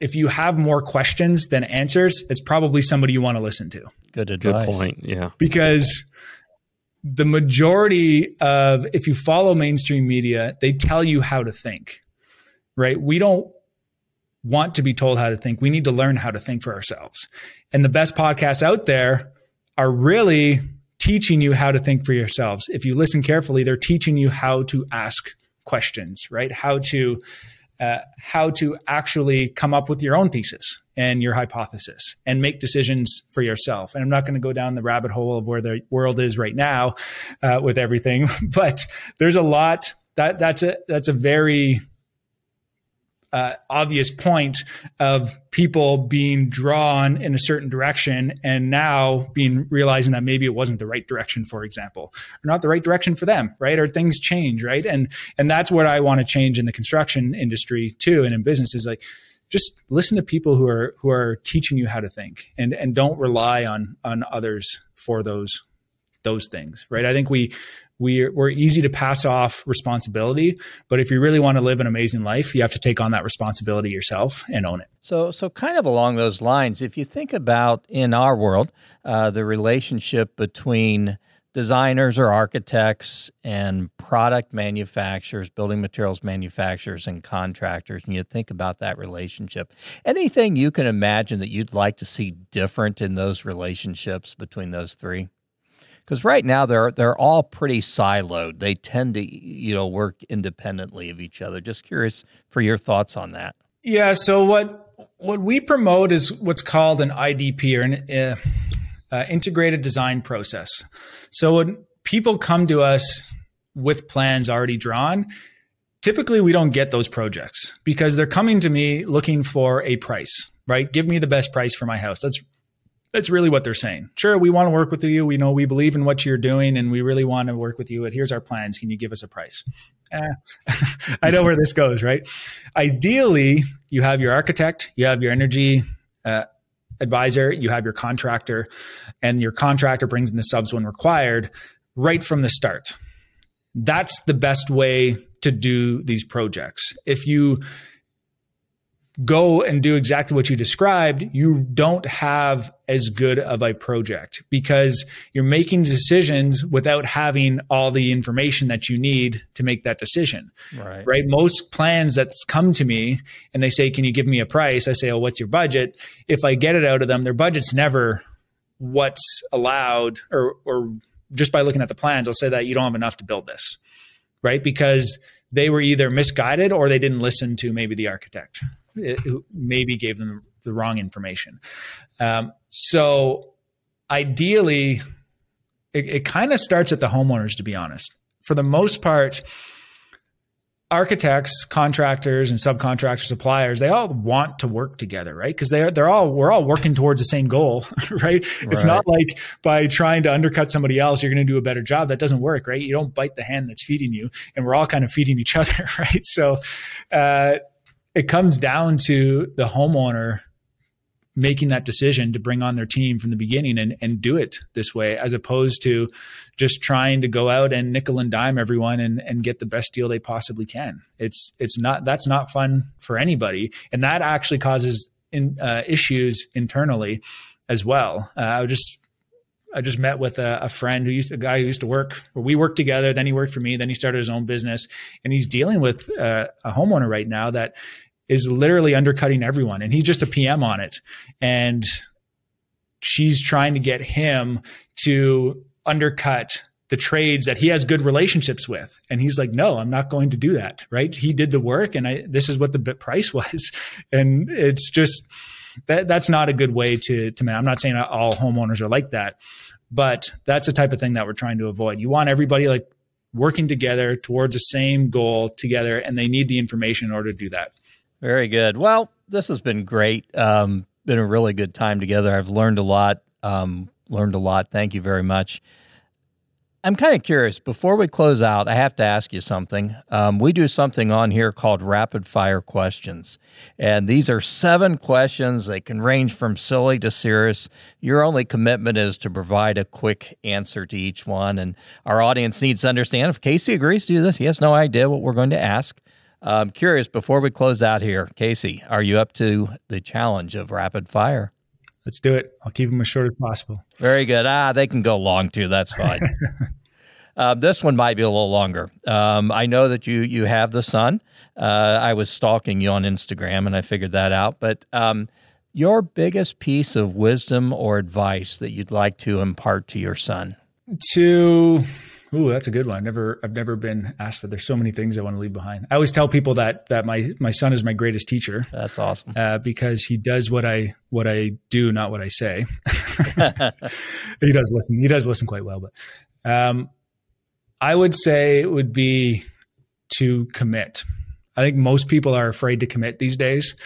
if you have more questions than answers, it's probably somebody you want to listen to. Good advice. Good point. Yeah. Because the majority of, if you follow mainstream media, they tell you how to think, right? We don't want to be told how to think. We need to learn how to think for ourselves. And the best podcasts out there are really teaching you how to think for yourselves. If you listen carefully, they're teaching you how to ask questions, right? How to, uh, how to actually come up with your own thesis and your hypothesis and make decisions for yourself. And I'm not going to go down the rabbit hole of where the world is right now, uh, with everything, but there's a lot that that's a, that's a very, uh, obvious point of people being drawn in a certain direction and now being realizing that maybe it wasn't the right direction, for example, or not the right direction for them, right? Or things change, right? And, and that's what I want to change in the construction industry too. And in business is like, just listen to people who are, who are teaching you how to think, and, and don't rely on, on others for those, those things, right? I think we, We're, we're easy to pass off responsibility, but if you really want to live an amazing life, you have to take on that responsibility yourself and own it. So, so kind of along those lines, if you think about in our world, uh, the relationship between designers or architects and product manufacturers, building materials manufacturers and contractors, and you think about that relationship, anything you can imagine that you'd like to see different in those relationships between those three? Because right now they're they're all pretty siloed. They tend to, you know, work independently of each other. Just curious for your thoughts on that. Yeah. So what what we promote is what's called an I D P, or an uh, uh, integrated design process. So when people come to us with plans already drawn, typically we don't get those projects because they're coming to me looking for a price. Right? Give me the best price for my house. That's That's really what they're saying. Sure, we want to work with you. We know we believe in what you're doing and we really want to work with you. And here's our plans. Can you give us a price? Eh. I know where this goes, right? Ideally, you have your architect, you have your energy uh, advisor, you have your contractor, and your contractor brings in the subs when required right from the start. That's the best way to do these projects. If you go and do exactly what you described, you don't have as good of a project because you're making decisions without having all the information that you need to make that decision. Right. Right. Most plans that's come to me and they say, can you give me a price? I say, oh, what's your budget? If I get it out of them, their budget's never what's allowed, or, or just by looking at the plans, I'll say that you don't have enough to build this. Right. Because they were either misguided or they didn't listen to maybe the architect. It maybe gave them the wrong information. Um, so ideally, it, it kind of starts at the homeowners, to be honest. For the most part, architects, contractors, and subcontractors, suppliers, they all want to work together, right? Because they're they're all we're all working towards the same goal, right? It's right. Not like by trying to undercut somebody else, you're going to do a better job. That doesn't work, right? You don't bite the hand that's feeding you, and we're all kind of feeding each other, right? So uh, it comes down to the homeowner making that decision to bring on their team from the beginning and, and do it this way, as opposed to just trying to go out and nickel and dime everyone and, and get the best deal they possibly can. It's, it's not, that's not fun for anybody. And that actually causes in, uh, issues internally as well. Uh, I just, I just met with a, a friend who used to, a guy who used to work, or we worked together. Then he worked for me. Then he started his own business, and he's dealing with uh, a homeowner right now that is literally undercutting everyone. And he's just a P M on it. And she's trying to get him to undercut the trades that he has good relationships with. And he's like, no, I'm not going to do that. Right. He did the work, and I, this is what the bit price was. And it's just, that that's not a good way to, to, man, I'm not saying all homeowners are like that, but that's the type of thing that we're trying to avoid. You want everybody like working together towards the same goal together, and they need the information in order to do that. Very good. Well, this has been great. Um, been a really good time together. I've learned a lot. Um, learned a lot. Thank you very much. I'm kind of curious. Before we close out, I have to ask you something. Um, we do something on here called rapid fire questions. And these are seven questions. They can range from silly to serious. Your only commitment is to provide a quick answer to each one. And our audience needs to understand, if Casey agrees to do this, he has no idea what we're going to ask. I'm curious, before we close out here, Casey, are you up to the challenge of rapid fire? Let's do it. I'll keep them as short as possible. Very good. Ah, they can go long too. That's fine. uh, this one might be a little longer. Um, I know that you you have the son. Uh, I was stalking you on Instagram, and I figured that out. But um, your biggest piece of wisdom or advice that you'd like to impart to your son? To... Ooh, that's a good one. I've never, I've never been asked that. There's so many things I want to leave behind. I always tell people that that my my son is my greatest teacher. That's awesome. Uh, because he does what I what I do, not what I say. He does listen. He does listen quite well. But um, I would say it would be to commit. I think most people are afraid to commit these days.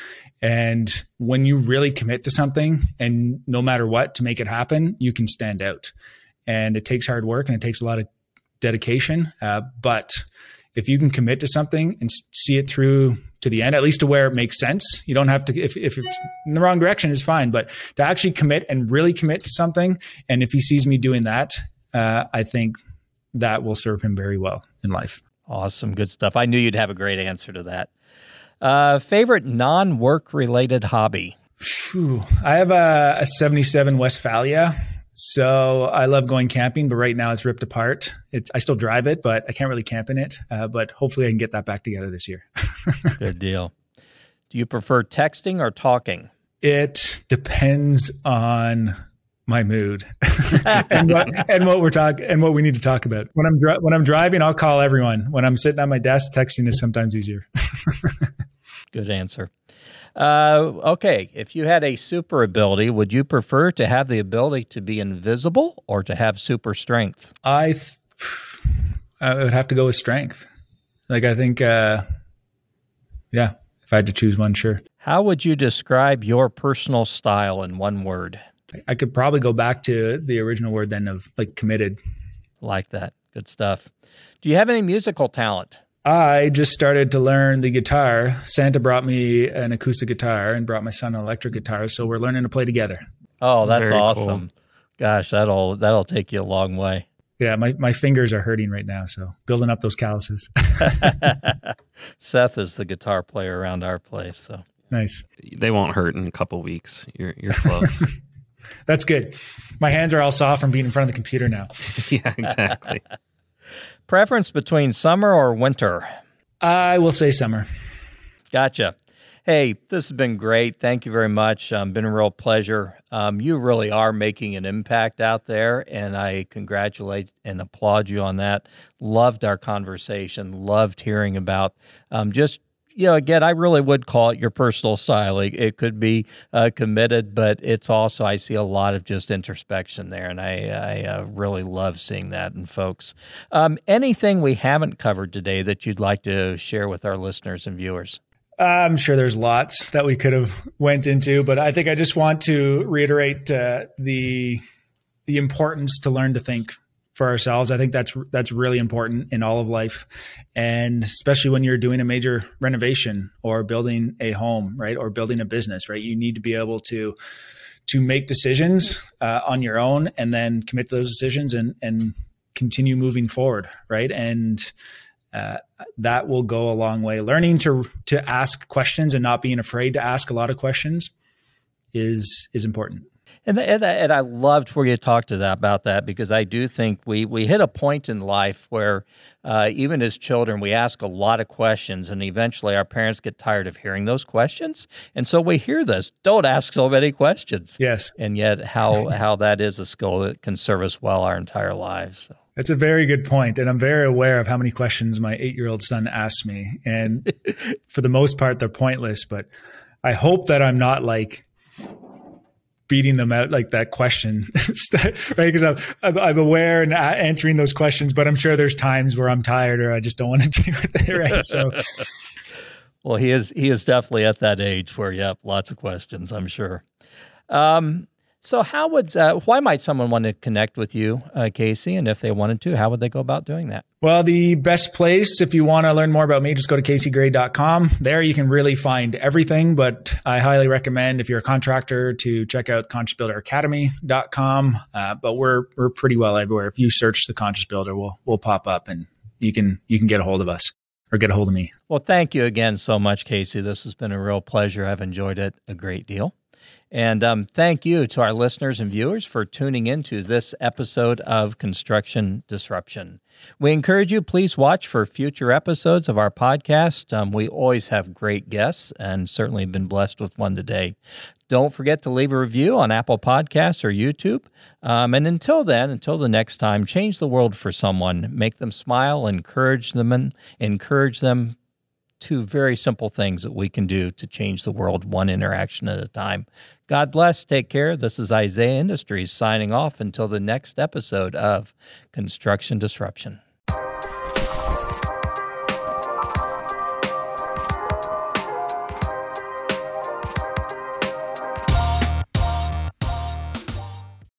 And when you really commit to something, and no matter what, to make it happen, you can stand out. And it takes hard work, and it takes a lot of dedication. Uh, but if you can commit to something and see it through to the end, at least to where it makes sense, you don't have to, if, if it's in the wrong direction, it's fine, but to actually commit and really commit to something. And if he sees me doing that, uh, I think that will serve him very well in life. Awesome. Good stuff. I knew you'd have a great answer to that. Uh, favorite non-work related hobby? Whew. I have a, a seventy-seven Westphalia. So I love going camping, but right now it's ripped apart. It's, I still drive it, but I can't really camp in it. Uh, but hopefully I can get that back together this year. Good deal. Do you prefer texting or talking? It depends on my mood and, what, and what we're talking and what we need to talk about. When I'm dri- when I'm driving, I'll call everyone. When I'm sitting at my desk, texting is sometimes easier. Good answer. Uh, okay. If you had a super ability, would you prefer to have the ability to be invisible or to have super strength? I, th- I would have to go with strength. Like, I think, uh, yeah, if I had to choose one, sure. How would you describe your personal style in one word? I could probably go back to the original word then of like committed. Like that. Good stuff. Do you have any musical talent? I just started to learn the guitar. Santa brought me an acoustic guitar and brought my son an electric guitar. So we're learning to play together. Oh, that's very awesome. Cool. Gosh, that'll that'll take you a long way. Yeah, my, my fingers are hurting right now. So building up those calluses. Seth is the guitar player around our place. So Nice. They won't hurt in a couple weeks. You're, you're close. That's good. My hands are all soft from being in front of the computer now. Yeah, exactly. Preference between summer or winter? I will say summer. Gotcha. Hey, this has been great. Thank you very much. Um, been a real pleasure. Um, you really are making an impact out there, and I congratulate and applaud you on that. Loved our conversation. Loved hearing about um, just You know, again, I really would call it your personal style. It could be uh, committed, but it's also, I see a lot of just introspection there, and I, I uh, really love seeing that in folks. Um, anything we haven't covered today that you'd like to share with our listeners and viewers? I'm sure there's lots that we could have went into, but I think I just want to reiterate uh, the the importance to learn to think for ourselves. I think that's that's really important in all of life, and especially when you're doing a major renovation or building a home, right, or building a business, right? You need to be able to to make decisions uh, on your own, and then commit to those decisions and and continue moving forward, right? And uh, that will go a long way. Learning to to ask questions and not being afraid to ask a lot of questions is is important. And, and, and I loved where you talked to that, about that, because I do think we, we hit a point in life where uh, even as children, we ask a lot of questions, and eventually our parents get tired of hearing those questions. And so we hear this, don't ask so many questions. Yes. And yet how how that is a skill that can serve us well our entire lives. So. That's a very good point, and I'm very aware of how many questions my eight-year-old son asks me. And for the most part, they're pointless, but I hope that I'm not like beating them out like that question, right? Because I'm, I'm, I'm aware and answering those questions, but I'm sure there's times where I'm tired or I just don't want to deal with it, right? So, well, he is he is definitely at that age where, yeah, lots of questions, I'm sure. Um, so, how would uh, why might someone want to connect with you, uh, Casey? And if they wanted to, how would they go about doing that? Well, the best place, if you want to learn more about me, just go to casey grey dot com. There you can really find everything, but I highly recommend if you're a contractor to check out conscious builder academy dot com. Uh, but we're, we're pretty well everywhere. If you search The Conscious Builder, we'll, we'll pop up, and you can, you can get a hold of us or get a hold of me. Well, thank you again so much, Casey. This has been a real pleasure. I've enjoyed it a great deal. And um, thank you to our listeners and viewers for tuning into this episode of Construction Disruption. We encourage you, please watch for future episodes of our podcast. Um, we always have great guests, and certainly been blessed with one today. Don't forget to leave a review on Apple Podcasts or YouTube. Um, and until then, until the next time, change the world for someone. Make them smile, encourage them, and encourage them. Two very simple things that we can do to change the world one interaction at a time. God bless. Take care. This is Isaiah Industries signing off until the next episode of Construction Disruption.